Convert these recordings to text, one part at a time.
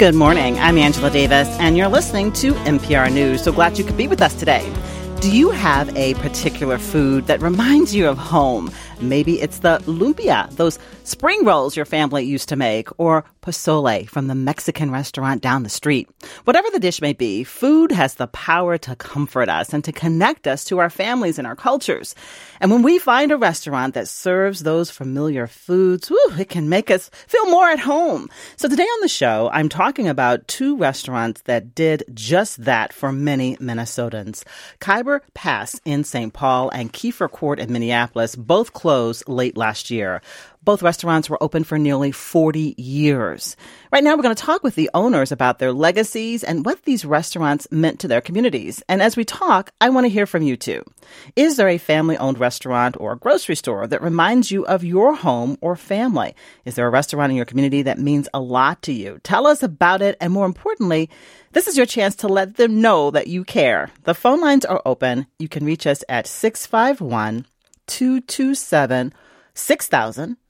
Good morning. I'm Angela Davis, and you're listening to MPR News. So glad you could be with us today. Do you have a particular food that reminds you of home? Maybe it's the lumpia, those spring rolls your family used to make, or pozole from the Mexican restaurant down the street. Whatever the dish may be, food has the power to comfort us and to connect us to our families and our cultures. And when we find a restaurant that serves those familiar foods, it can make us feel more at home. So today on the show, I'm talking about two restaurants that did just that for many Minnesotans. Khyber Pass in St. Paul and Keefer Court in Minneapolis both closed late last year. Both restaurants were open for nearly 40 years. Right now, we're going to talk with the owners about their legacies and what these restaurants meant to their communities. And as we talk, I want to hear from you, too. Is there a family-owned restaurant or grocery store that reminds you of your home or family? Is there a restaurant in your community that means a lot to you? Tell us about it. And more importantly, this is your chance to let them know that you care. The phone lines are open. You can reach us at 651-227-6000.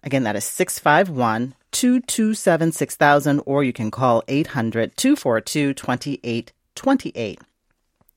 Again, that is 651-227-6000, or you can call 800-242-2828.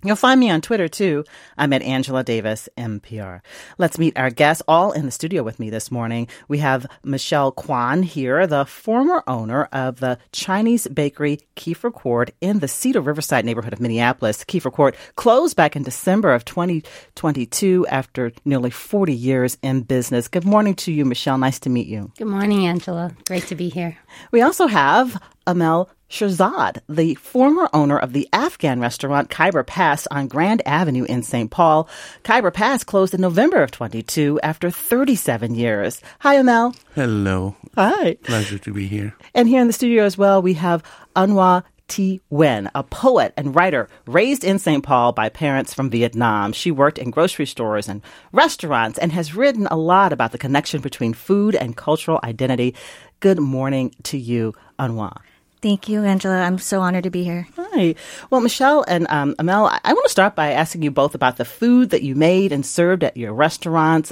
You'll find me on Twitter, too. I'm at Angela Davis, MPR. Let's meet our guests all in the studio with me this morning. We have Michelle Kwan here, the former owner of the Chinese bakery Keefer Court in the Cedar Riverside neighborhood of Minneapolis. Keefer Court closed back in December of 2022 after nearly 40 years in business. Good morning to you, Michelle. Nice to meet you. Good morning, Angela. Great to be here. We also have Emel Sherzad, the former owner of the Afghan restaurant Khyber Pass on Grand Avenue in St. Paul. Khyber Pass closed in November of 22 after 37 years. Hi, Emel. Hello. Hi. Pleasure to be here. And here in the studio as well, we have Anwa Thi Nguyen, a poet and writer raised in St. Paul by parents from Vietnam. She worked in grocery stores and restaurants and has written a lot about the connection between food and cultural identity. Good morning to you, Anwa. Thank you, Angela. I'm so honored to be here. Hi. Well, Michelle and Emel, I want to start by asking you both about the food that you made and served at your restaurants.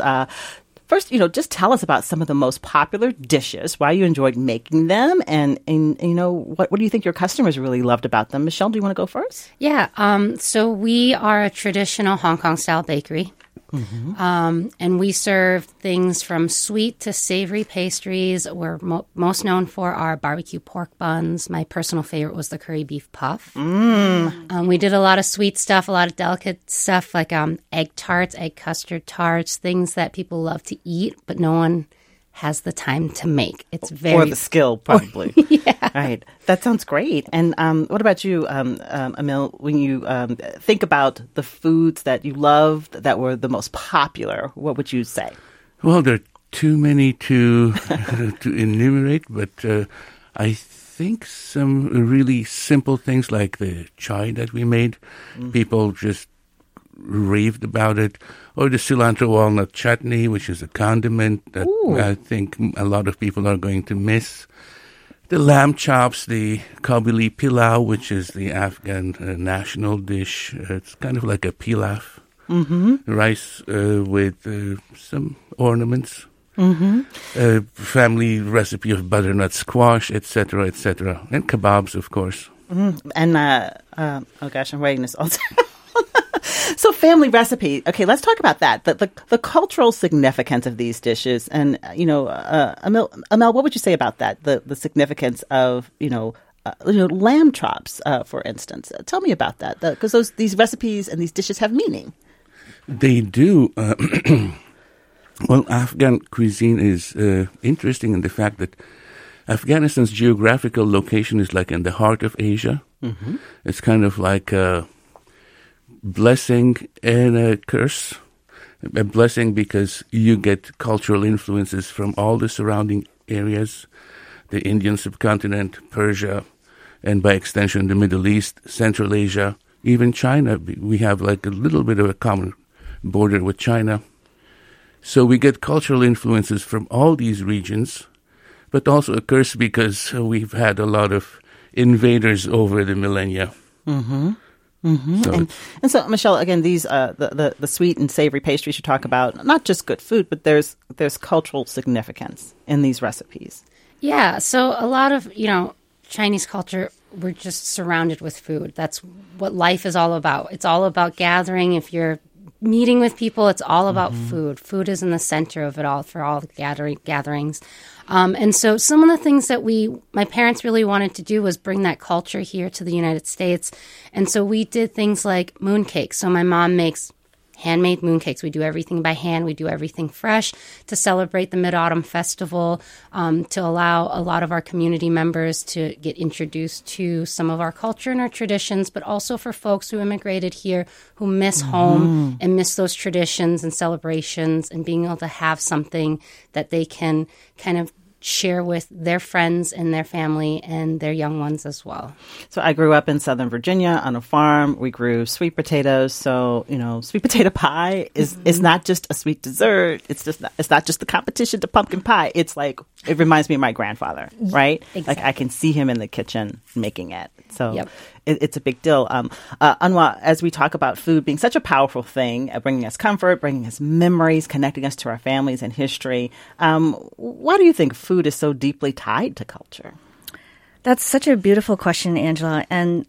First, just tell us about some of the most popular dishes, why you enjoyed making them, and what do you think your customers really loved about them? Michelle, do you want to go first? Yeah. So we are a traditional Hong Kong-style bakery. Mm-hmm. And we serve things from sweet to savory pastries. We're most known for our barbecue pork buns. My personal favorite was the curry beef puff. Mm. We did a lot of sweet stuff, a lot of delicate stuff like egg tarts, egg custard tarts, things that people love to eat, but no one has the time to make. It's very... Or the skill, probably. Yeah. Right. That sounds great. And what about you, Emel, when you think about the foods that you loved that were the most popular, what would you say? Well, there are too many to enumerate, but I think some really simple things like the chai that we made, people just raved about it, or the cilantro walnut chutney, which is a condiment that Ooh. I think a lot of people are going to miss. The lamb chops, the Kabuli pilau, which is the Afghan national dish. It's kind of like a pilaf, mm-hmm. rice with some ornaments, mm-hmm. Family recipe of butternut squash, etc., etc., and kebabs, of course. Mm-hmm. And oh gosh, I'm writing this all down. So family recipe. Okay, let's talk about that. The cultural significance of these dishes. And, Emel, what would you say about that? The significance of, lamb chops, for instance. Tell me about that. Because these recipes and these dishes have meaning. They do. Well, Afghan cuisine is interesting in the fact that Afghanistan's geographical location is like in the heart of Asia. Mm-hmm. It's kind of like... blessing and a curse. A blessing because you get cultural influences from all the surrounding areas, the Indian subcontinent, Persia, and by extension the Middle East, Central Asia, even China. We have like a little bit of a common border with China. So we get cultural influences from all these regions, but also a curse because we've had a lot of invaders over the millennia. Mm-hmm. Mm-hmm. So and so, Michelle, again, these the sweet and savory pastries you talk about, not just good food, but there's cultural significance in these recipes. Yeah, so a lot of Chinese culture we're just surrounded with food. That's what life is all about. It's all about gathering. If you're meeting with people, it's all about food. Food is in the center of it all for all the gatherings. And so some of the things that my parents really wanted to do was bring that culture here to the United States. And so we did things like mooncakes. So my mom makes handmade mooncakes. We do everything by hand. We do everything fresh to celebrate the Mid-Autumn Festival, to allow a lot of our community members to get introduced to some of our culture and our traditions, but also for folks who immigrated here who miss home and miss those traditions and celebrations, and being able to have something that they can kind of share with their friends and their family and their young ones as well. So I grew up in Southern Virginia on a farm. We grew sweet potatoes. So, you know, sweet potato pie is not just a sweet dessert. It's not just the competition to pumpkin pie. It's like, it reminds me of my grandfather, right? Exactly. Like I can see him in the kitchen making it. So it's a big deal. Anwa, as we talk about food being such a powerful thing, bringing us comfort, bringing us memories, connecting us to our families and history, why do you think food is so deeply tied to culture? That's such a beautiful question, Angela. And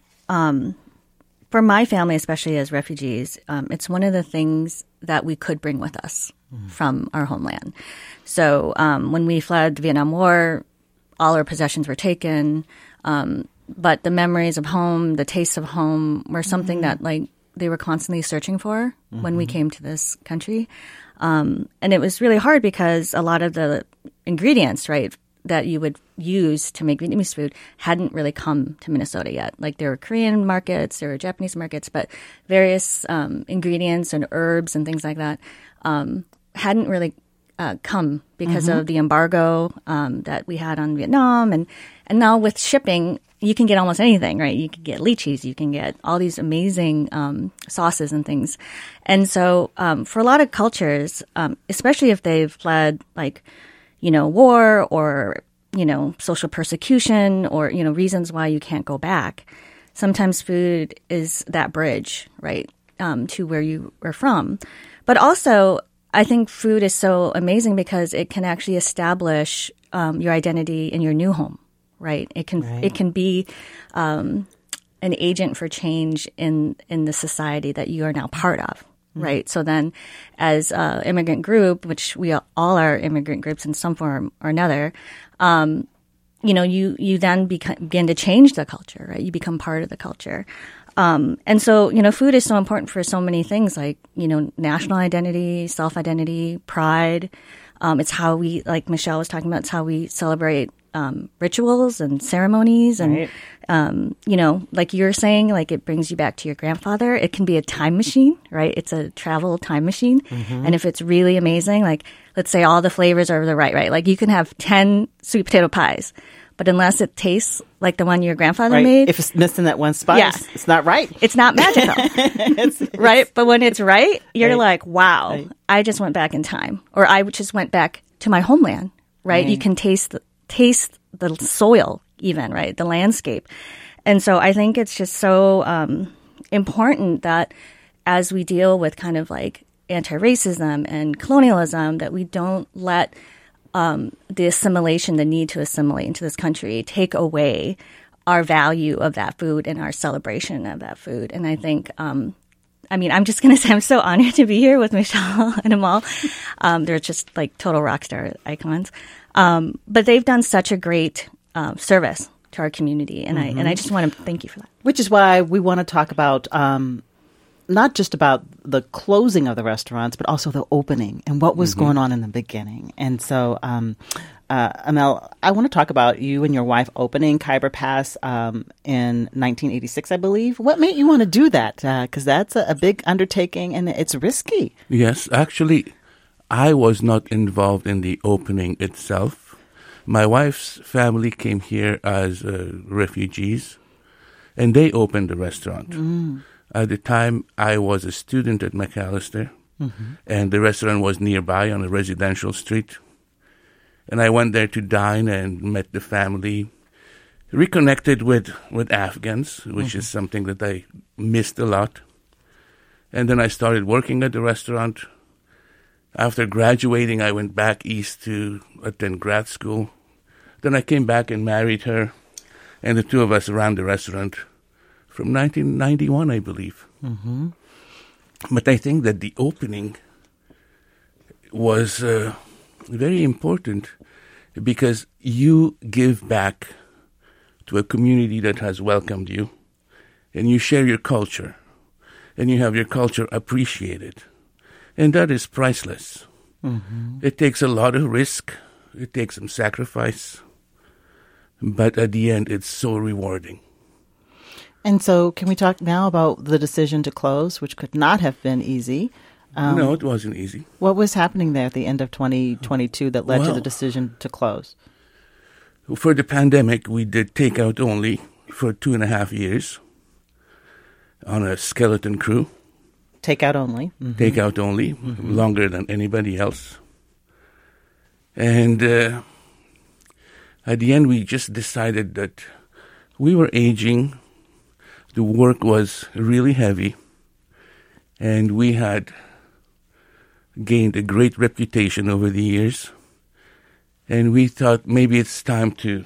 for my family, especially as refugees, it's one of the things that we could bring with us from our homeland. So when we fled the Vietnam War, all our possessions were taken. But the memories of home, the tastes of home were something that like they were constantly searching for when we came to this country. And it was really hard because a lot of the ingredients, right, that you would use to make Vietnamese food hadn't really come to Minnesota yet. Like there were Korean markets, there were Japanese markets, but various ingredients and herbs and things like that hadn't really come because of the embargo that we had on Vietnam. And now with shipping, you can get almost anything, right? You can get lychees, you can get all these amazing sauces and things. And so for a lot of cultures, especially if they've fled like, you know, war or, you know, social persecution or, you know, reasons why you can't go back, sometimes food is that bridge, right, to where you were from. But also, I think food is so amazing because it can actually establish your identity in your new home. Right. It can be an agent for change in the society that you are now part of. Right. So then as an immigrant group, which we all are immigrant groups in some form or another, you know, you then begin to change the culture. Right. You become part of the culture. And so, you know, food is so important for so many things like, you know, national identity, self-identity, pride. It's how we, like Michelle was talking about, it's how we celebrate rituals and ceremonies and, you know, like you were saying, like it brings you back to your grandfather. It can be a time machine, right? It's a travel time machine. And if it's really amazing, like let's say all the flavors are right? Like you can have 10 sweet potato pies, but unless it tastes like the one your grandfather made. If it's missing that one spice, it's not right. It's not magical, right? But when it's right, you're like, wow, I just went back in time, or I just went back to my homeland, right? You can taste the soil even, right, the landscape. And so I think it's just so important that as we deal with kind of like anti-racism and colonialism, that we don't let the need to assimilate into this country take away our value of that food and our celebration of that food. And I think I'm just going to say I'm so honored to be here with Michelle and Emel. They're just like total rock star icons. But they've done such a great service to our community, and I just want to thank you for that. Which is why we want to talk about not just about the closing of the restaurants, but also the opening and what was going on in the beginning. And so, Emel, I want to talk about you and your wife opening Khyber Pass in 1986, I believe. What made you want to do that? Because that's a big undertaking and it's risky. Yes, actually, I was not involved in the opening itself. My wife's family came here as refugees, and they opened the restaurant. At the time, I was a student at Macalester, and the restaurant was nearby on a residential street. And I went there to dine and met the family, reconnected with Afghans, which is something that I missed a lot. And then I started working at the restaurant. After graduating, I went back east to attend grad school. Then I came back and married her. and the two of us ran the restaurant from 1991, I believe. Mm-hmm. But I think that the opening was very important because you give back to a community that has welcomed you, and you share your culture, and you have your culture appreciated. And that is priceless. Mm-hmm. It takes a lot of risk. It takes some sacrifice. But at the end, it's so rewarding. And so can we talk now about the decision to close, which could not have been easy? No, it wasn't easy. What was happening there at the end of 2022 that led to the decision to close? For the pandemic, we did takeout only for 2.5 years on a skeleton crew. Takeout only. Mm-hmm. Takeout only, mm-hmm. Longer than anybody else. And at the end, we just decided that we were aging. The work was really heavy, and we had gained a great reputation over the years. And we thought maybe it's time to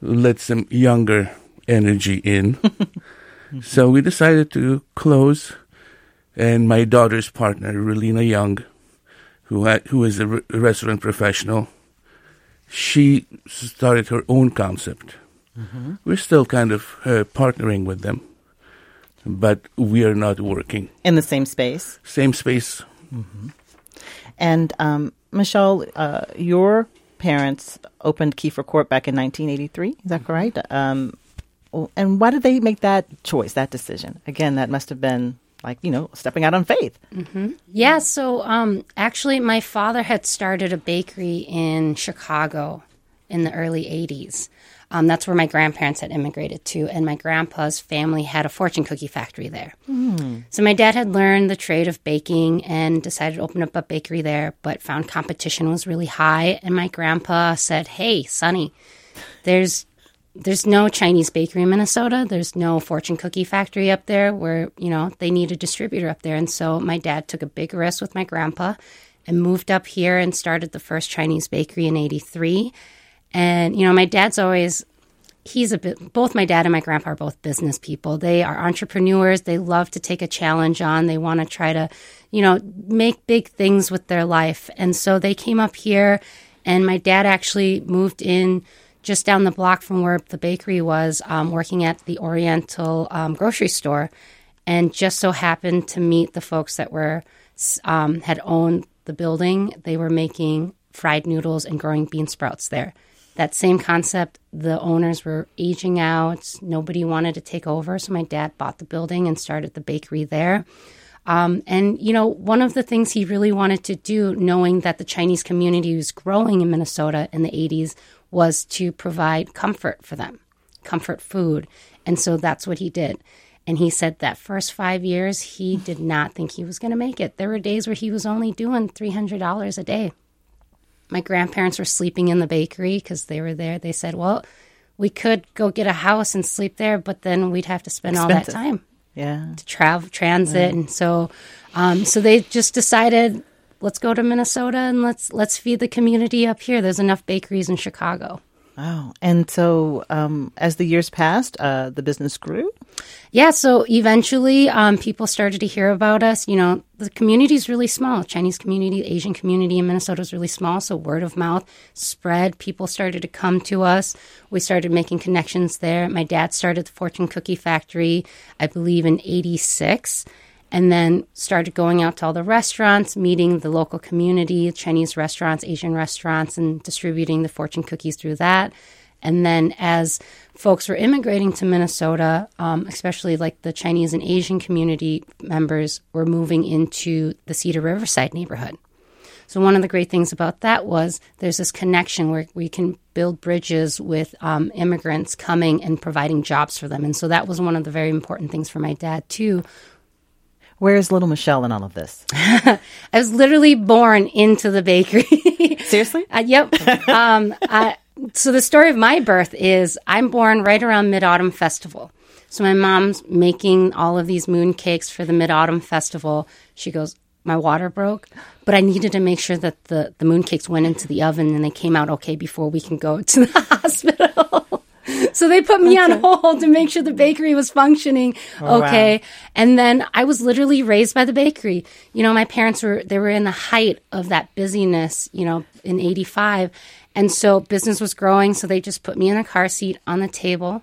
let some younger energy in. So we decided to close, and my daughter's partner, Relina Young, who is a restaurant professional, she started her own concept. Mm-hmm. We're still kind of partnering with them, but we are not working. In the same space? Same space. Mm-hmm. And Michelle, your parents opened Keefer Court back in 1983, is that correct? And why did they make that choice, that decision? Again, that must have been like, you know, stepping out on faith. Mm-hmm. Yeah, so actually my father had started a bakery in Chicago in the early 80s. That's where my grandparents had immigrated to, and my grandpa's family had a fortune cookie factory there. Mm. So my dad had learned the trade of baking and decided to open up a bakery there, but found competition was really high. And my grandpa said, "Hey, Sonny, there's no Chinese bakery in Minnesota. There's no fortune cookie factory up there where, you know, they need a distributor up there." And so my dad took a big risk with my grandpa and moved up here and started the first Chinese bakery in 83. And, you know, my dad's always, both my dad and my grandpa are both business people. They are entrepreneurs. They love to take a challenge on. They want to try to, you know, make big things with their life. And so they came up here, and my dad actually moved in just down the block from where the bakery was, working at the Oriental grocery store, and just so happened to meet the folks that were had owned the building. They were making fried noodles and growing bean sprouts there. That same concept, the owners were aging out. Nobody wanted to take over. So my dad bought the building and started the bakery there. And, you know, one of the things he really wanted to do, knowing that the Chinese community was growing in Minnesota in the 80s, was to provide comfort for them, comfort food. And so that's what he did. And he said that first 5 years, he did not think he was going to make it. There were days where he was only doing $300 a day. My grandparents were sleeping in the bakery because they were there. They said, well, we could go get a house and sleep there, but then we'd have to spend all that time to travel, transit. Right. And so so they just decided, let's go to Minnesota and let's feed the community up here. There's enough bakeries in Chicago. Wow. And so as the years passed, the business grew? Yeah. So eventually people started to hear about us. You know, the community is really small. Chinese community, Asian community in Minnesota is really small. So word of mouth spread. People started to come to us. We started making connections there. My dad started the fortune cookie factory, I believe, in 86. And then started going out to all the restaurants, meeting the local community, Chinese restaurants, Asian restaurants, and distributing the fortune cookies through that. And then as folks were immigrating to Minnesota, especially like the Chinese and Asian community members were moving into the Cedar Riverside neighborhood. So one of the great things about that was there's this connection where we can build bridges with immigrants coming and providing jobs for them. And so that was one of the very important things for my dad, too. Where is little Michelle in all of this? I was literally born into the bakery. Seriously? Yep. So the story of my birth is I'm born right around Mid-Autumn Festival. So my mom's making all of these mooncakes for the Mid-Autumn Festival. She goes, my water broke, but I needed to make sure that the mooncakes went into the oven and they came out okay before we can go to the hospital. So they put me on hold to make sure the bakery was functioning. Oh, okay. Wow. And then I was literally raised by the bakery. You know, my parents they were in the height of that busyness, you know, in 85. And so business was growing. So they just put me in a car seat on the table.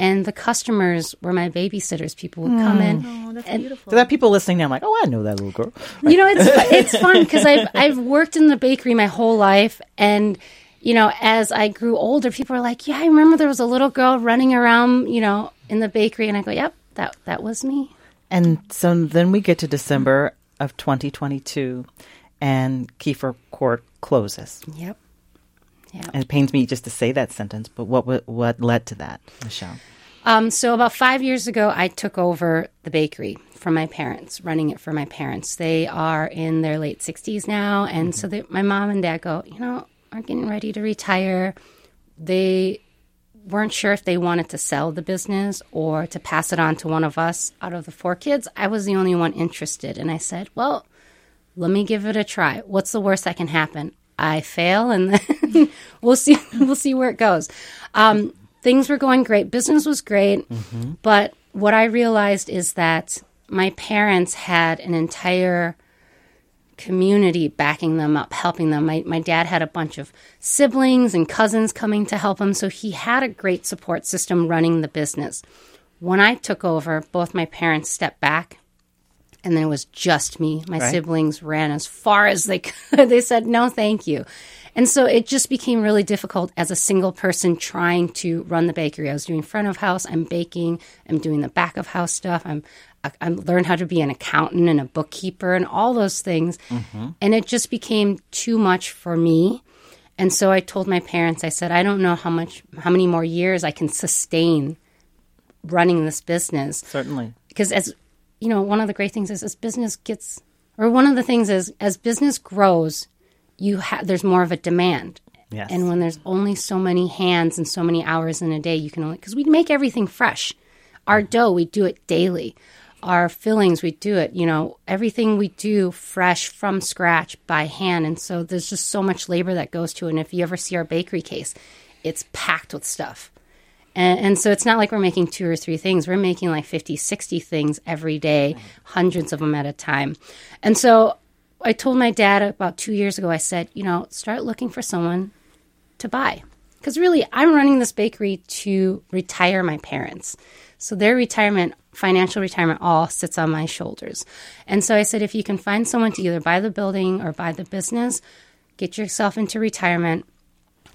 And the customers were my babysitters. People would come in. Oh, that's beautiful. So that people listening now, I'm like, oh, I know that little girl. Right. You know, it's fun because I've worked in the bakery my whole life. And, you know, as I grew older, people were like, yeah, I remember there was a little girl running around, you know, in the bakery. And I go, yep, that was me. And so then we get to December of 2022 and Keefer Court closes. Yep. Yeah. And it pains me just to say that sentence, but what led to that, Michelle? So about 5 years ago, I took over the bakery from my parents, running it for my parents. They are in their late 60s now, and so my mom and dad go, you know, are getting ready to retire. They weren't sure if they wanted to sell the business or to pass it on to one of us. Out of the four kids, I was the only one interested, and I said, well, let me give it a try. What's the worst that can happen? I fail, and then we'll see where it goes. Things were going great. Business was great. Mm-hmm. But what I realized is that my parents had an entire community backing them up, helping them. My dad had a bunch of siblings and cousins coming to help him, so he had a great support system running the business. When I took over, both my parents stepped back. And then it was just me. My siblings ran as far as they could. They said, no, thank you. And so it just became really difficult as a single person trying to run the bakery. I was doing front of house. I'm baking. I'm doing the back of house stuff. I learned how to be an accountant and a bookkeeper and all those things. Mm-hmm. And it just became too much for me. And so I told my parents, I said, I don't know how many more years I can sustain running this business. Certainly. Because you know, one of the great things is as business grows, there's more of a demand. Yes. And when there's only so many hands and so many hours in a day, you can only, because we make everything fresh. Our dough, we do it daily. Our fillings, we do it, you know, everything we do fresh from scratch by hand. And so there's just so much labor that goes to it. And if you ever see our bakery case, it's packed with stuff. And so it's not like we're making two or three things. We're making like 50, 60 things every day, hundreds of them at a time. And so I told my dad about 2 years ago, I said, you know, start looking for someone to buy. Because really, I'm running this bakery to retire my parents. So their retirement, financial retirement, all sits on my shoulders. And so I said, if you can find someone to either buy the building or buy the business, get yourself into retirement.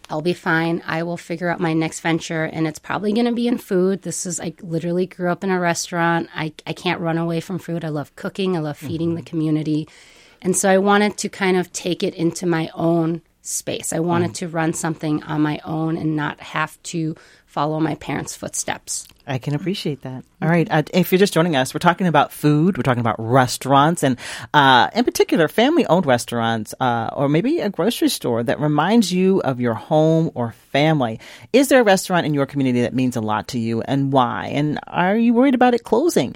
I'll be fine. I will figure out my next venture, and it's probably going to be in food. I literally grew up in a restaurant. I can't run away from food. I love cooking. I love feeding the community. And so I wanted to kind of take it into my own space. I wanted to run something on my own and not have to follow my parents' footsteps. I can appreciate that. All right. If you're just joining us, we're talking about food. We're talking about restaurants and, in particular, family-owned restaurants or maybe a grocery store that reminds you of your home or family. Is there a restaurant in your community that means a lot to you, and why? And are you worried about it closing?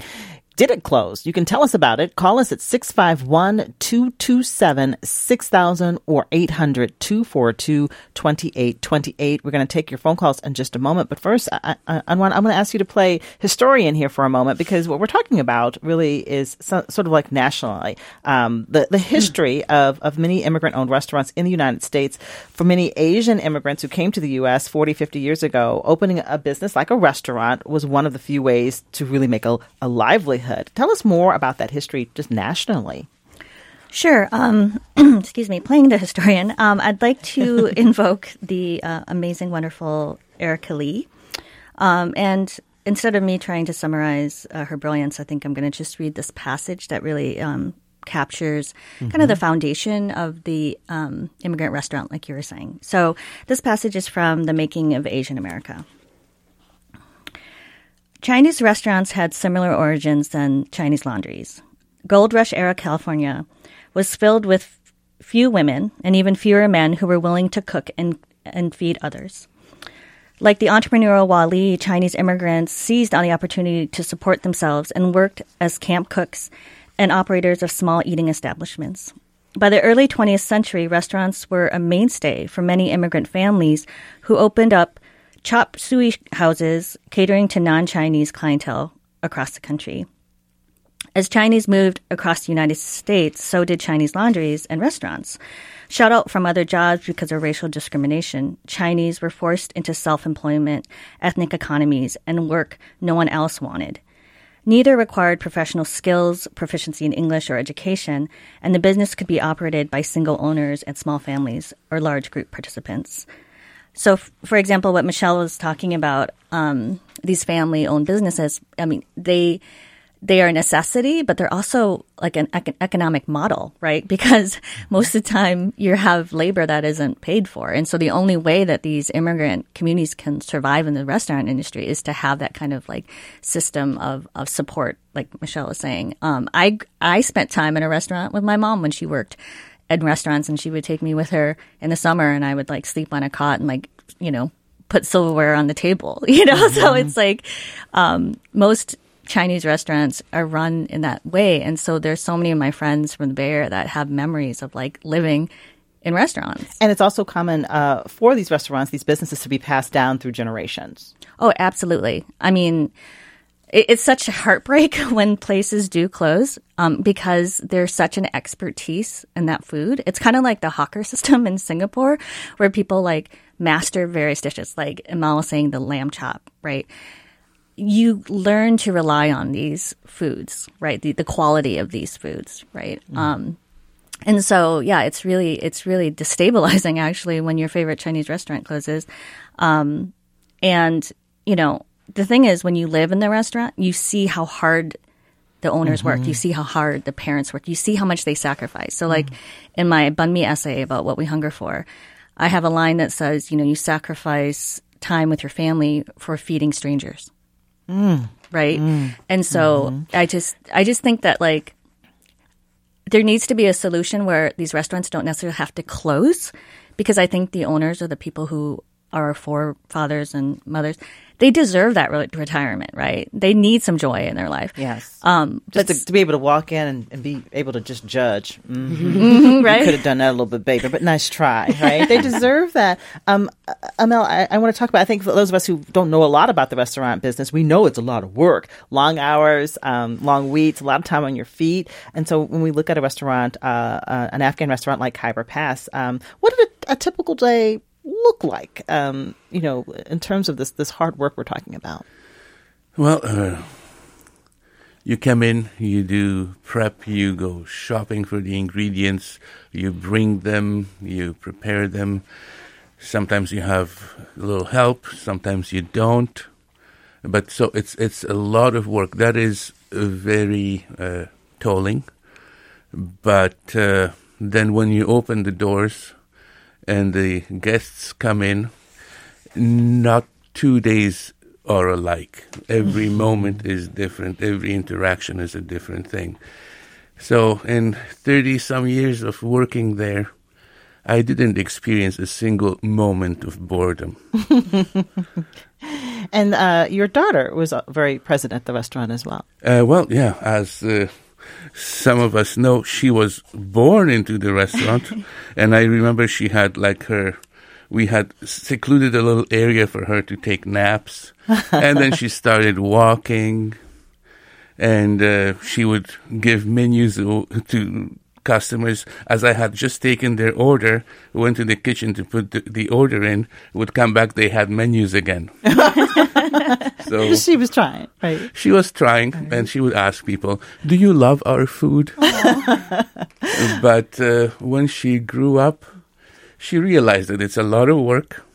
Did it close? You can tell us about it. Call us at 651-227-6000 or 800-242-2828. We're going to take your phone calls in just a moment. But first, I'm going to ask you to play historian here for a moment, because what we're talking about really is sort of like nationally, the history of many immigrant-owned restaurants in the United States. For many Asian immigrants who came to the U.S. 40, 50 years ago, opening a business like a restaurant was one of the few ways to really make a livelihood. Tell us more about that history, just nationally. Sure. Excuse me, playing the historian. I'd like to invoke the amazing, wonderful Erika Lee. And instead of me trying to summarize her brilliance, I think I'm going to just read this passage that really captures kind of the foundation of the immigrant restaurant, like you were saying. So this passage is from The Making of Asian America. Chinese restaurants had similar origins than Chinese laundries. Gold Rush era California was filled with few women and even fewer men who were willing to cook and feed others. Like the entrepreneurial Wali, Chinese immigrants seized on the opportunity to support themselves and worked as camp cooks and operators of small eating establishments. By the early 20th century, restaurants were a mainstay for many immigrant families who opened up chop suey houses catering to non-Chinese clientele across the country. As Chinese moved across the United States, so did Chinese laundries and restaurants. Shut out from other jobs because of racial discrimination, Chinese were forced into self-employment, ethnic economies, and work no one else wanted. Neither required professional skills, proficiency in English, or education, and the business could be operated by single owners and small families or large group participants. So, for example, what Michelle was talking about, these family-owned businesses, I mean, they are a necessity, but they're also like an economic model, right? Because most of the time you have labor that isn't paid for. And so the only way that these immigrant communities can survive in the restaurant industry is to have that kind of like system of support, like Michelle was saying. I spent time in a restaurant with my mom when she worked in restaurants, and she would take me with her in the summer, and I would like sleep on a cot and like, you know, put silverware on the table, you know? Mm-hmm. So it's like most Chinese restaurants are run in that way. And so there's so many of my friends from the Bay Area that have memories of like living in restaurants. And it's also common for these restaurants, these businesses to be passed down through generations. Oh, absolutely. I mean, it's such a heartbreak when places do close because there's such an expertise in that food. It's kind of like the hawker system in Singapore where people like master various dishes, like Emel was saying, the lamb chop, right? You learn to rely on these foods, right? The quality of these foods, right? Mm. And so, yeah, it's really destabilizing actually when your favorite Chinese restaurant closes. And, you know, the thing is when you live in the restaurant, you see how hard the owners mm-hmm. work. You see how hard the parents work. You see how much they sacrifice. So like in my banh mi essay about what we hunger for, I have a line that says, you know, you sacrifice time with your family for feeding strangers. Mm. Right? Mm. And so I just think that like there needs to be a solution where these restaurants don't necessarily have to close, because I think the owners are the people who are our forefathers and mothers. They deserve that retirement, right? They need some joy in their life. Yes. Just to be able to walk in and be able to just judge. Mm-hmm. Mm-hmm, right? You could have done that a little bit better, but nice try, right? They deserve that. Emel, I want to talk about, I think for those of us who don't know a lot about the restaurant business, we know it's a lot of work. Long hours, long weeks, a lot of time on your feet. And so when we look at a restaurant, an Afghan restaurant like Khyber Pass, what did a typical day look like, you know, in terms of this hard work we're talking about? Well, you come in, you do prep, you go shopping for the ingredients, you bring them, you prepare them. Sometimes you have a little help, sometimes you don't. But so it's a lot of work. That is very tolling. But then when you open the doors and the guests come in, not 2 days are alike. Every moment is different. Every interaction is a different thing. So in 30-some years of working there, I didn't experience a single moment of boredom. And your daughter was very present at the restaurant as well. Well, yeah, as some of us know, she was born into the restaurant. And I remember she had like we had secluded a little area for her to take naps. And then she started walking, and she would give menus to customers. As I had just taken their order, went to the kitchen to put the order in, would come back, they had menus again. So she was trying, right? She was trying, and she would ask people, do you love our food? But when she grew up, she realized that it's a lot of work,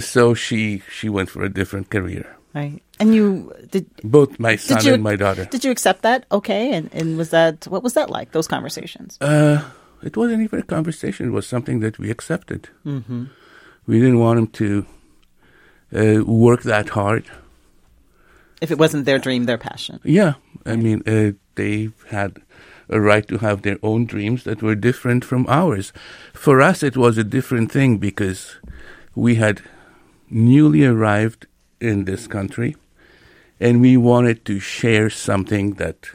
so she went for a different career. Right. And you did both my son and my daughter. Did you accept that? Okay. And was that, what was that like, those conversations? It wasn't even a conversation. It was something that we accepted. Mm-hmm. We didn't want him to work that hard. If it wasn't their dream, their passion. Yeah. I mean, they had a right to have their own dreams that were different from ours. For us, it was a different thing because we had newly arrived in this country, and we wanted to share something that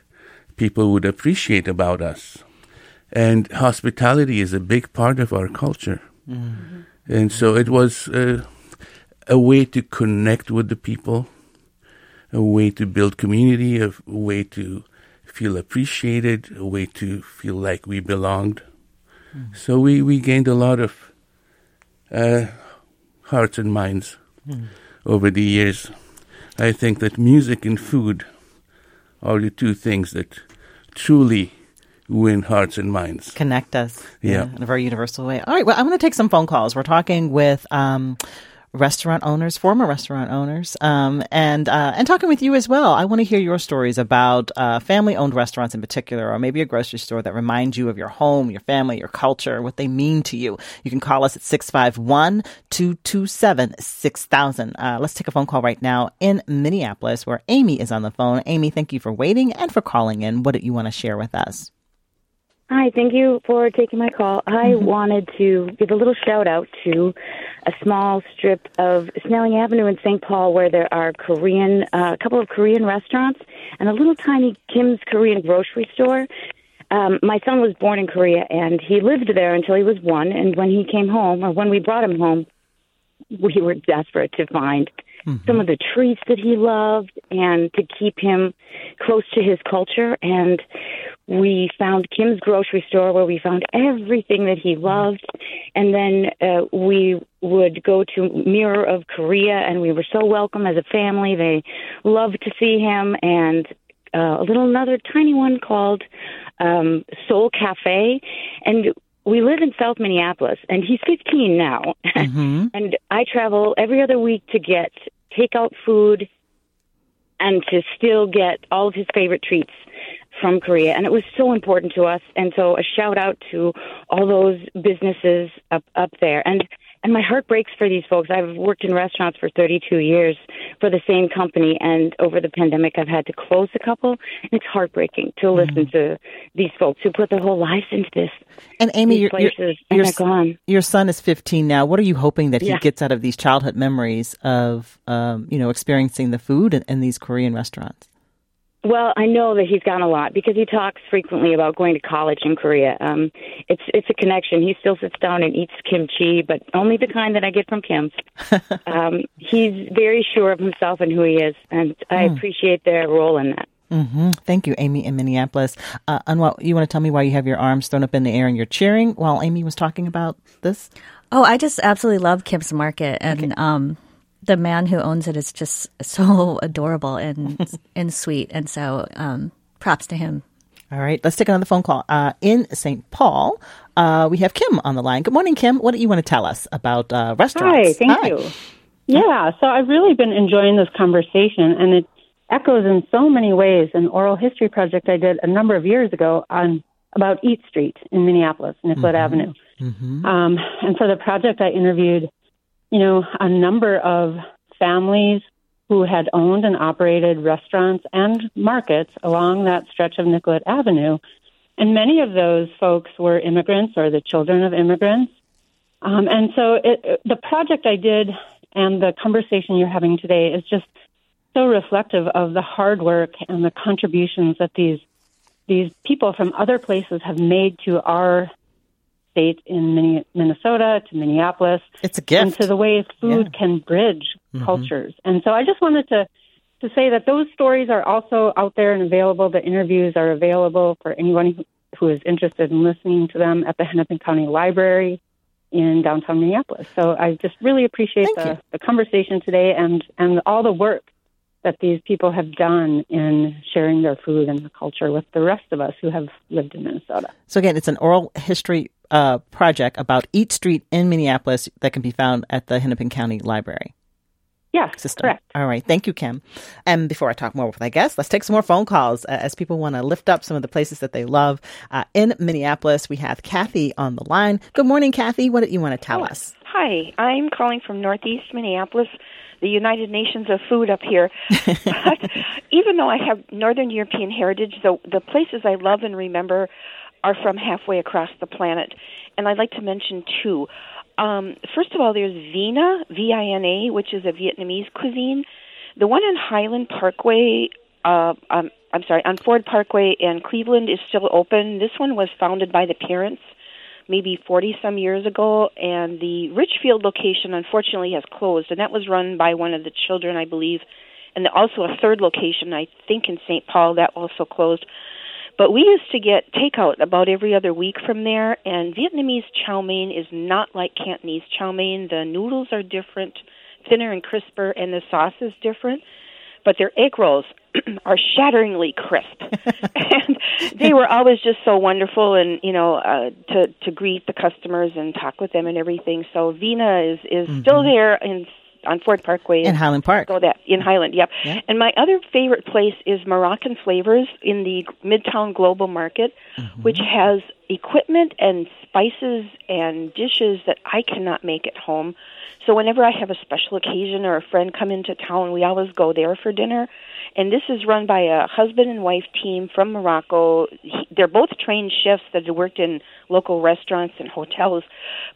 people would appreciate about us. And hospitality is a big part of our culture. Mm-hmm. And so it was a way to connect with the people, a way to build community, a way to feel appreciated, a way to feel like we belonged. Mm-hmm. So we gained a lot of hearts and minds over the years. I think that music and food are the two things that truly win hearts and minds. Connect us in a very universal way. All right, well, I want to take some phone calls. We're talking with restaurant owners, former restaurant owners, and talking with you as well. I want to hear your stories about family-owned restaurants in particular, or maybe a grocery store that reminds you of your home, your family, your culture, what they mean to you. You can call us at 651-227-6000. Let's take a phone call right now in Minneapolis where Amy is on the phone. Amy, thank you for waiting and for calling in. What did you want to share with us? Hi, thank you for taking my call. I wanted to give a little shout-out to a small strip of Snelling Avenue in St. Paul where there are a couple of Korean restaurants and a little tiny Kim's Korean grocery store. My son was born in Korea, and he lived there until he was one, and when he came home, or when we brought him home, we were desperate to find some of the treats that he loved and to keep him close to his culture. And we found Kim's grocery store where we found everything that he loved. And then we would go to Mirror of Korea, and we were so welcome as a family. They loved to see him. And another tiny one called Soul Cafe. And we live in South Minneapolis, and he's 15 now. And I travel every other week to get takeout food and to still get all of his favorite treats from Korea. And it was so important to us. And so a shout out to all those businesses up there. And my heart breaks for these folks. I've worked in restaurants for 32 years for the same company, and over the pandemic, I've had to close a couple. And it's heartbreaking to listen to these folks who put their whole lives into this. And Amy, your son is 15 now. What are you hoping that he gets out of these childhood memories of, experiencing the food in these Korean restaurants? Well, I know that he's gone a lot because he talks frequently about going to college in Korea. It's a connection. He still sits down and eats kimchi, but only the kind that I get from Kim's. He's very sure of himself and who he is, and I appreciate their role in that. Thank you, Amy in Minneapolis. Anwa, you want to tell me why you have your arms thrown up in the air and you're cheering while Amy was talking about this? Oh, I just absolutely love Kim's Market, and the man who owns it is just so adorable and sweet. And so props to him. All right. Let's take another phone call. In St. Paul, we have Kim on the line. Good morning, Kim. What do you want to tell us about restaurants? Hi, thank you. Yeah, so I've really been enjoying this conversation, and it echoes in so many ways an oral history project I did a number of years ago on about Eat Street in Minneapolis, Nicollet Avenue. And for the project, I interviewed a number of families who had owned and operated restaurants and markets along that stretch of Nicollet Avenue. And many of those folks were immigrants or the children of immigrants. And so the project I did and the conversation you're having today is just so reflective of the hard work and the contributions that these people from other places have made to our state in Minnesota, to Minneapolis. It's a gift. And to the way food can bridge cultures. And so I just wanted to say that those stories are also out there and available. The interviews are available for anyone who is interested in listening to them at the Hennepl County Library in downtown Minneapolis. So I just really appreciate the conversation today and all the work that these people have done in sharing their food and the culture with the rest of us who have lived in Minnesota. So again, it's an oral history project about Eat Street in Minneapolis that can be found at the Hennepin County Library. Yeah, correct. All right. Thank you, Kim. And before I talk more with my guests, let's take some more phone calls as people want to lift up some of the places that they love. In Minneapolis, we have Kathy on the line. Good morning, Kathy. What did you want to tell us? Hi. I'm calling from Northeast Minneapolis, the United Nations of food up here. But even though I have Northern European heritage, the places I love and remember are from halfway across the planet. And I'd like to mention two. First of all, there's Vina, Vina, which is a Vietnamese cuisine. The one on Highland Parkway, on Ford Parkway in Cleveland is still open. This one was founded by the parents maybe 40-some years ago, and the Richfield location, unfortunately, has closed, and that was run by one of the children, I believe, and also a third location, I think, in St. Paul, that also closed. But we used to get takeout about every other week from there, and Vietnamese chow mein is not like Cantonese chow mein. The noodles are different, thinner and crisper, and the sauce is different. But their egg rolls are shatteringly crisp. And they were always just so wonderful and, you know, to greet the customers and talk with them and everything. So Vina is mm-hmm. still there on Ford Parkway. In Highland Park. So that, in Highland, yep. Yeah. And my other favorite place is Moroccan Flavors in the Midtown Global Market, mm-hmm. which has equipment and spices and dishes that I cannot make at home. So whenever I have a special occasion or a friend come into town, we always go there for dinner. And this is run by a husband and wife team from Morocco. They're both trained chefs that have worked in local restaurants and hotels,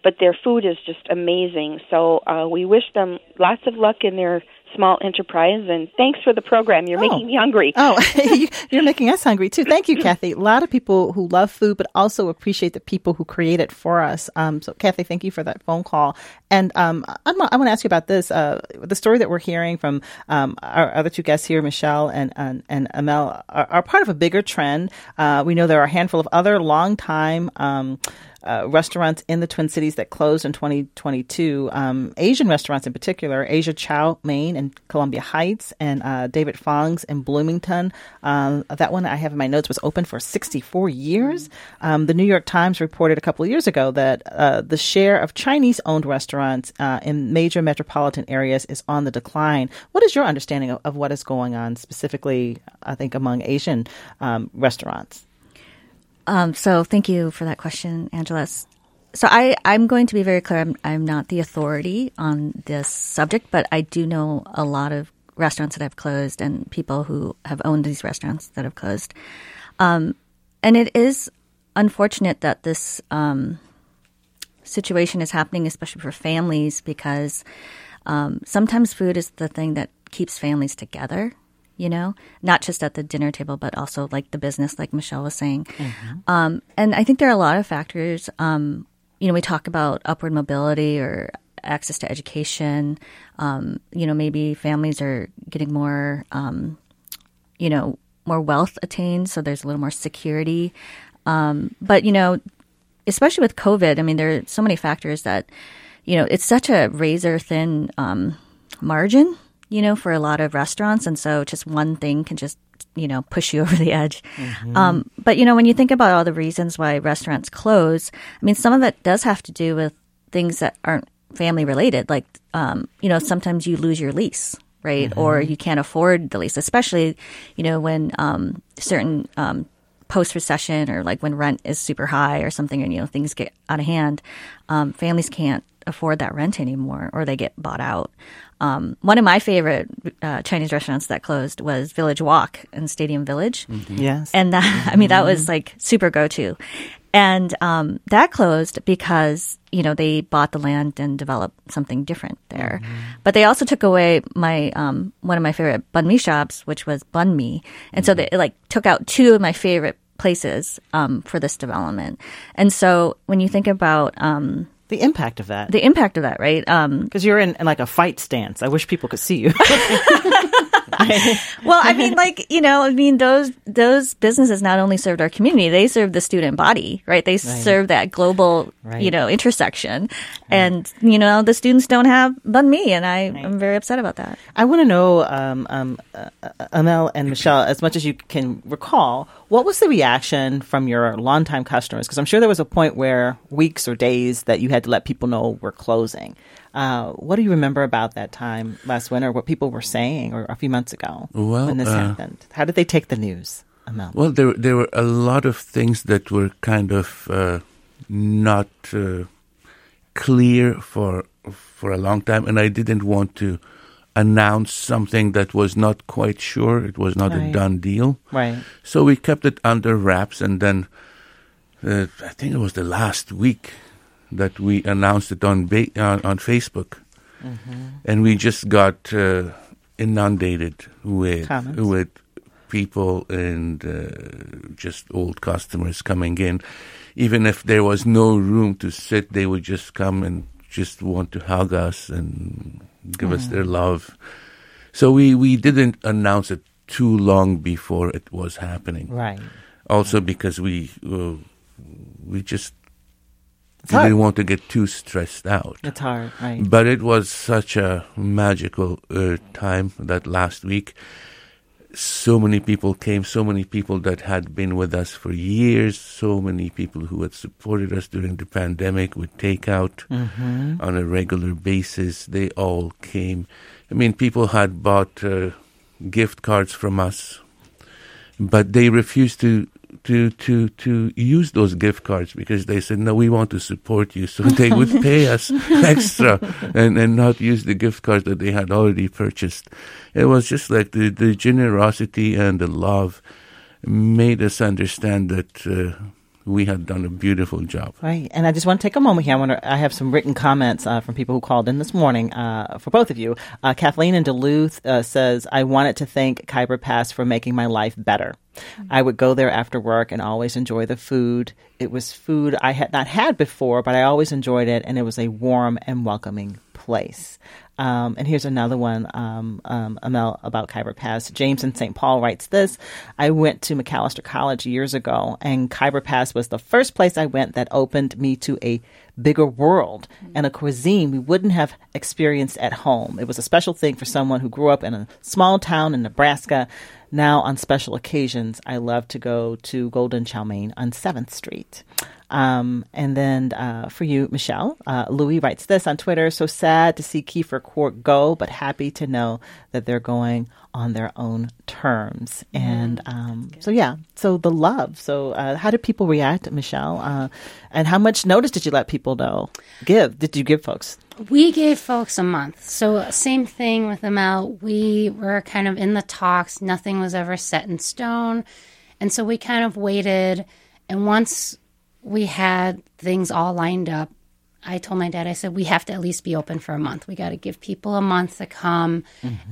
but their food is just amazing. So we wish them lots of luck in their small enterprise, and thanks for the program. You're making me hungry. Oh, you're making us hungry, too. Thank you, Kathy. A lot of people who love food, but also appreciate the people who create it for us. So, Kathy, thank you for that phone call. And I want to ask you about this. The story that we're hearing from our other two guests here, Michelle and Emel, are part of a bigger trend. We know there are a handful of other long-time restaurants in the Twin Cities that closed in 2022, Asian restaurants in particular, Asia Chow Mein in Columbia Heights and David Fong's in Bloomington. That one I have in my notes was open for 64 years. The New York Times reported a couple of years ago that the share of Chinese-owned restaurants in major metropolitan areas is on the decline. What is your understanding of what is going on specifically, I think, among Asian restaurants? So thank you for that question, Angela. So I'm going to be very clear. I'm not the authority on this subject, but I do know a lot of restaurants that have closed and people who have owned these restaurants that have closed. And it is unfortunate that this situation is happening, especially for families, because sometimes food is the thing that keeps families together. You know, not just at the dinner table, but also like the business, like Michelle was saying. Mm-hmm. And I think there are a lot of factors. You know, we talk about upward mobility or access to education. You know, maybe families are getting more, you know, more wealth attained. So there's a little more security. But, you know, especially with COVID, I mean, there are so many factors that, you know, it's such a razor thin margin, you know, for a lot of restaurants. And so just one thing can just, you know, push you over the edge. Mm-hmm. But, you know, when you think about all the reasons why restaurants close, I mean, some of it does have to do with things that aren't family related. Like, you know, sometimes you lose your lease, right? Mm-hmm. Or you can't afford the lease, especially, you know, when certain post-recession or like when rent is super high or something and, you know, things get out of hand, families can't afford that rent anymore or they get bought out. One of my favorite Chinese restaurants that closed was Village Walk in Stadium Village. Mm-hmm. Yes. And that, mm-hmm. I mean, that was like super go-to. And that closed because, you know, they bought the land and developed something different there. Mm-hmm. But they also took away my one of my favorite banh mi shops, which was banh mi. And mm-hmm. so they like took out two of my favorite places for this development. And so when you think about the impact of that, right? Because you're in like a fight stance. I wish people could see you. Well, I mean, like, you know, I mean, those businesses not only served our community, they served the student body, right? They serve that global, you know, intersection. And, you know, the students don't have banh mi, and I'm very upset about that. I want to know, Emel and Michelle, as much as you can recall, what was the reaction from your longtime customers? Because I'm sure there was a point where weeks or days that you had to let people know we're closing. What do you remember about that time last winter, what people were saying or a few months ago when this happened? How did they take the news, Emel? Well, there were a lot of things that were kind of not clear for a long time, and I didn't want to announce something that was not quite sure. It was not a done deal. Right. So we kept it under wraps, and then I think it was the last week that we announced it on Facebook, mm-hmm. and we just got inundated with people and just old customers coming in. Even if there was no room to sit, they would just come and just want to hug us and give us their love. So we didn't announce it too long before it was happening. Right. Also because we just didn't want to get too stressed out. It's hard, right. But it was such a magical time that last week. So many people came, so many people that had been with us for years, so many people who had supported us during the pandemic with takeout on a regular basis. They all came. I mean, people had bought gift cards from us, but they refused to use those gift cards because they said, no, we want to support you. So they would pay us extra and not use the gift cards that they had already purchased. It was just like the generosity and the love made us understand that we had done a beautiful job. Right. And I just want to take a moment here. I have some written comments from people who called in this morning for both of you. Kathleen in Duluth says, I wanted to thank Khyber Pass for making my life better. I would go there after work and always enjoy the food. It was food I had not had before, but I always enjoyed it, and it was a warm and welcoming place. And here's another one, Emel, about Khyber Pass. James in St. Paul writes this. I went to Macalester College years ago, and Khyber Pass was the first place I went that opened me to a bigger world and a cuisine we wouldn't have experienced at home. It was a special thing for someone who grew up in a small town in Nebraska. Now, on special occasions, I love to go to Golden Chow Mein on 7th Street. And then for you, Michelle, Louis writes this on Twitter. So sad to see Keefer Court go, but happy to know that they're going on their own terms. And so the love. So how did people react, Michelle? And how much notice did you let people know? Did you give folks? We gave folks a month. So same thing with Emel. We were kind of in the talks. Nothing was ever set in stone. And so we kind of waited. And once we had things all lined up, I told my dad, I said, we have to at least be open for a month. We got to give people a month to come.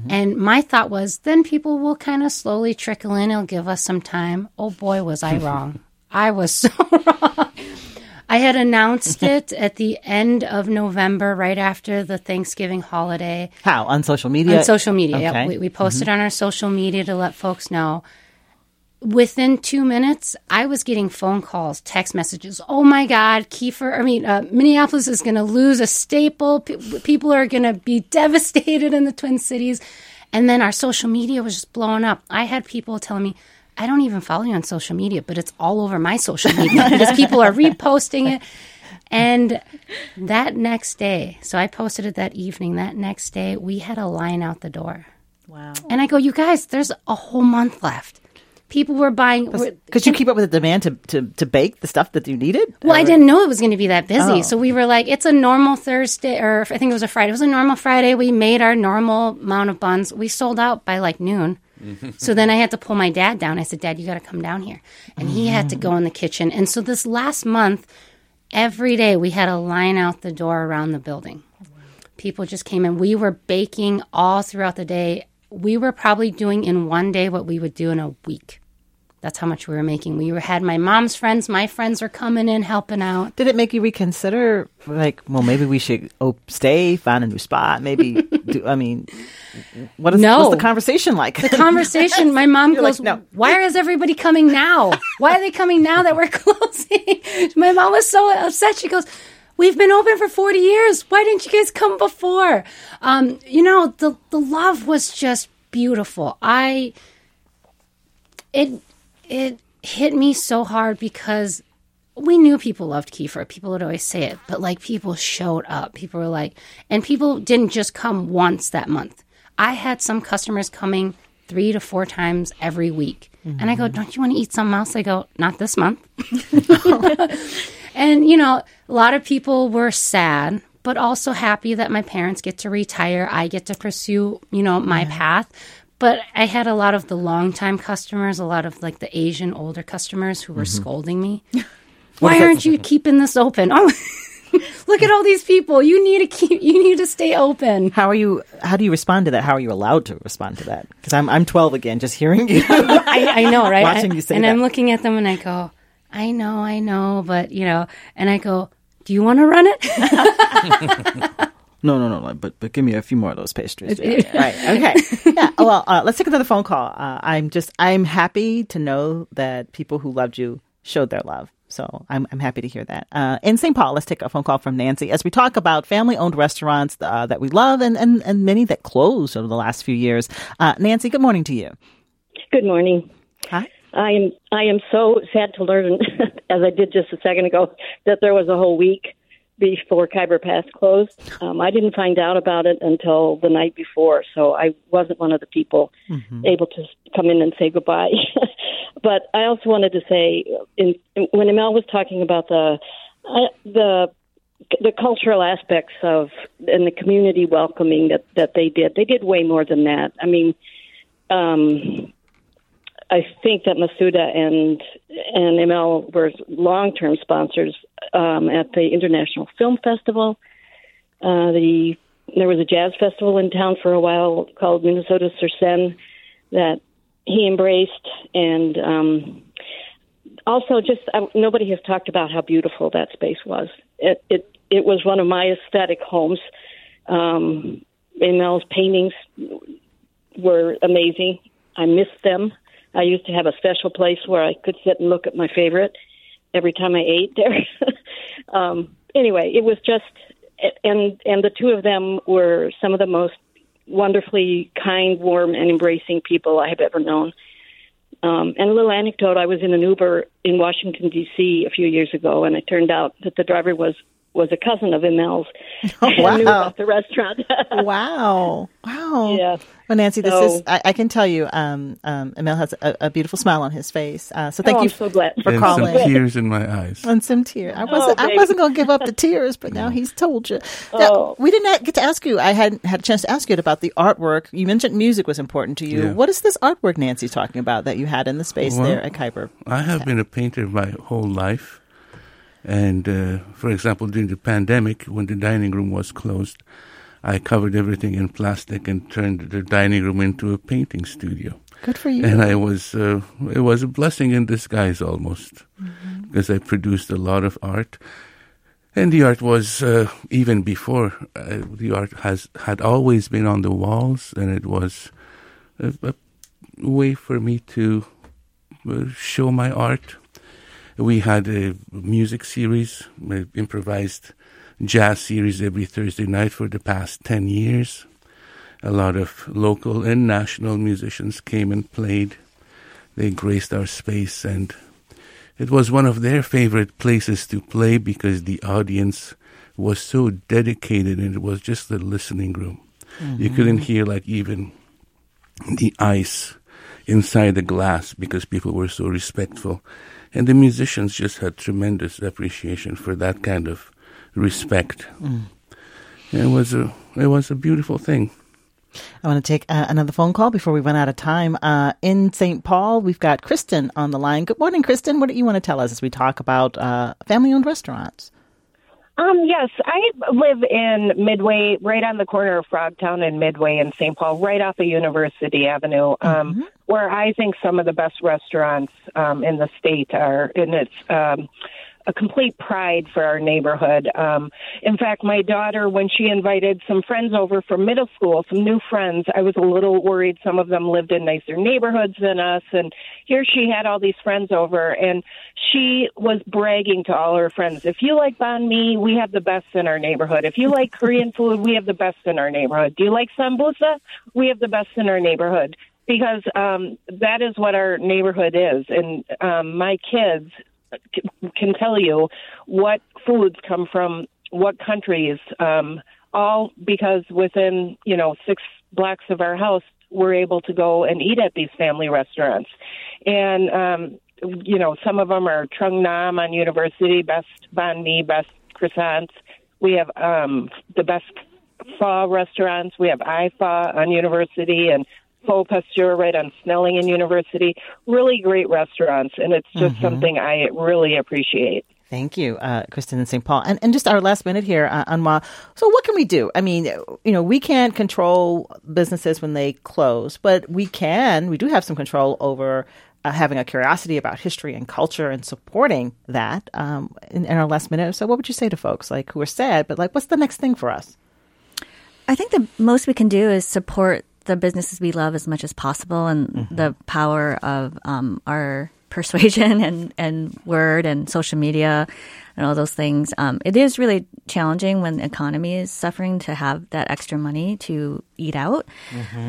And my thought was, then people will kind of slowly trickle in. It'll give us some time. Oh, boy, was I wrong. I was so wrong. I had announced it at the end of November, right after the Thanksgiving holiday. How? On social media? On social media, okay. Yeah. We posted on our social media to let folks know. Within 2 minutes, I was getting phone calls, text messages. Oh, my God, Minneapolis is going to lose a staple. People are going to be devastated in the Twin Cities. And then our social media was just blowing up. I had people telling me, I don't even follow you on social media, but it's all over my social media because people are reposting it. And that next day, so I posted it that evening. That next day, we had a line out the door. Wow. And I go, you guys, there's a whole month left. People were buying. Could you keep up with the demand to bake the stuff that you needed? Well, I didn't know it was going to be that busy. Oh. So we were like, it's a normal Thursday, or I think it was a Friday. It was a normal Friday. We made our normal amount of buns. We sold out by like noon. So then I had to pull my dad down. I said, Dad, you got to come down here. And he had to go in the kitchen. And so this last month, every day we had a line out the door around the building. People just came in. We were baking all throughout the day. We were probably doing in one day what we would do in a week. That's how much we were making. We had my mom's friends. My friends were coming in, helping out. Did it make you reconsider, like, well, maybe we should stay, find a new spot, maybe what's the conversation like? The conversation, my mom goes, like, no. Why is everybody coming now? Why are they coming now that we're closing? My mom was so upset. She goes, we've been open for 40 years. Why didn't you guys come before? The love was just beautiful. It hit me so hard because we knew people loved Khyber. People would always say it, but like people showed up. People were like, and people didn't just come once that month. I had some customers coming 3 to 4 times every week. And I go, don't you want to eat something else? They go, not this month. And, a lot of people were sad, but also happy that my parents get to retire. I get to pursue, my path. But I had a lot of the longtime customers, a lot of like the Asian older customers who were scolding me. Why aren't you keeping this open? Oh, Look at all these people. You need to stay open. How do you respond to that? How are you allowed to respond to that? Because I'm 12 again, just hearing you. I know, right? Watching you say and that. I'm looking at them and I go, I know, but you know, and I go, do you want to run it? No, but give me a few more of those pastries. Yeah. Right, okay. Yeah, well, let's take another phone call. I'm happy to know that people who loved you showed their love. So I'm happy to hear that. In St. Paul, let's take a phone call from Nancy. As we talk about family-owned restaurants that we love and many that closed over the last few years. Nancy, good morning to you. Good morning. Hi. I am so sad to learn, as I did just a second ago, that there was a whole week before Khyber Pass closed. I didn't find out about it until the night before, so I wasn't one of the people able to come in and say goodbye. But I also wanted to say, when Emel was talking about the cultural aspects of and the community welcoming that they did way more than that. I mean, I think that Masuda and Emel were long-term sponsors at the International Film Festival. There was a jazz festival in town for a while called Minnesota Sursen that he embraced. And also nobody has talked about how beautiful that space was. It was one of my aesthetic homes. Emel's paintings were amazing. I missed them. I used to have a special place where I could sit and look at my favorite every time I ate there. Anyway, it was just, and the two of them were some of the most wonderfully kind, warm, and embracing people I have ever known. And a little anecdote, I was in an Uber in Washington, D.C. a few years ago, and it turned out that the driver was a cousin of Emel's. Oh, wow. Knew about the restaurant. Wow. Yeah. Well, Nancy, I can tell you, Emel has a beautiful smile on his face. So thank you for calling. And some tears in my eyes. And some tears. I wasn't going to give up the tears, but now he's told you. Now, we didn't get to ask you. I hadn't had a chance to ask you about the artwork. You mentioned music was important to you. Yeah. What is this artwork Nancy's talking about that you had in the space there at Khyber? I have been a painter my whole life. And, for example, during the pandemic, when the dining room was closed, I covered everything in plastic and turned the dining room into a painting studio. Good for you. And it was a blessing in disguise almost, because I produced a lot of art. And the art was, even before, the art had always been on the walls, and it was a way for me to show my art. We had a music series, an improvised jazz series every Thursday night for the past 10 years. A lot of local and national musicians came and played. They graced our space, and it was one of their favorite places to play because the audience was so dedicated, and it was just the listening room. Mm-hmm. You couldn't hear even the ice inside the glass because people were so respectful. And the musicians just had tremendous appreciation for that kind of respect. Mm. It was a beautiful thing. I want to take another phone call before we run out of time. In St. Paul, we've got Kristen on the line. Good morning, Kristen. What do you want to tell us as we talk about family-owned restaurants? Yes, I live in Midway, right on the corner of Frogtown and Midway in St. Paul, right off of University Avenue, where I think some of the best restaurants in the state are, and it's a complete pride for our neighborhood. In fact, my daughter, when she invited some friends over from middle school, some new friends, I was a little worried. Some of them lived in nicer neighborhoods than us, and here she had all these friends over, and she was bragging to all her friends, if you like banh mi, we have the best in our neighborhood. If you like Korean food, we have the best in our neighborhood. Do you like sambusa? We have the best in our neighborhood. Because that is what our neighborhood is. And my kids can tell you what foods come from what countries, all because within, 6 blocks of our house, we're able to go and eat at these family restaurants. And, some of them are Trung Nam on University, best banh mi, best croissants. We have the best pho restaurants. We have I Pho on University and Faux Pasteur right on Snelling and University. Really great restaurants, and it's just something I really appreciate. Thank you, Kristen in St. Paul. And just our last minute here, Anwa. So what can we do? I mean, you know, we can't control businesses when they close, but we do have some control over having a curiosity about history and culture and supporting that in our last minute. So what would you say to folks like who are sad, but like, what's the next thing for us? I think the most we can do is support the businesses we love as much as possible, and the power of our persuasion and word and social media and all those things. It is really challenging when the economy is suffering to have that extra money to eat out.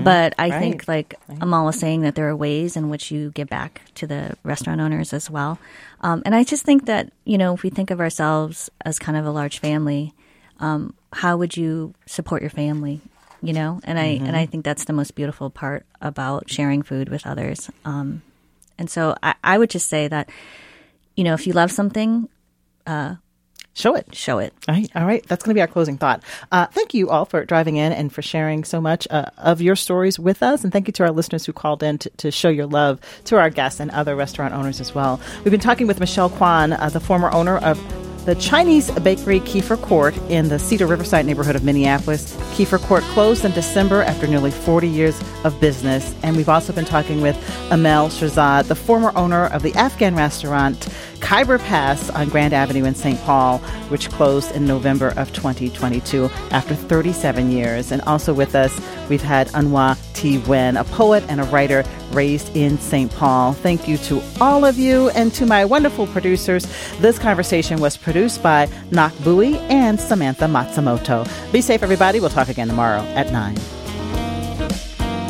But I think, like Amal was saying, that there are ways in which you give back to the restaurant owners as well. And I just think that, you know, if we think of ourselves as kind of a large family, how would you support your family? You know, and I think that's the most beautiful part about sharing food with others. And so I would just say that, you know, if you love something, show it. All right. That's going to be our closing thought. Thank you all for driving in and for sharing so much of your stories with us. And thank you to our listeners who called in to show your love to our guests and other restaurant owners as well. We've been talking with Michelle Kwan, the former owner of the Chinese bakery Keefer Court in the Cedar Riverside neighborhood of Minneapolis. Keefer Court closed in December after nearly 40 years of business. And we've also been talking with Emel Sherzad, the former owner of the Afghan restaurant Khyber Pass on Grand Avenue in St. Paul, which closed in November of 2022 after 37 years. And also with us, we've had Anwa Thi Nguyen, a poet and a writer raised in St. Paul. Thank you to all of you and to my wonderful producers. This conversation was produced by Nak Bui and Samantha Matsumoto. Be safe, everybody. We'll talk again tomorrow at 9.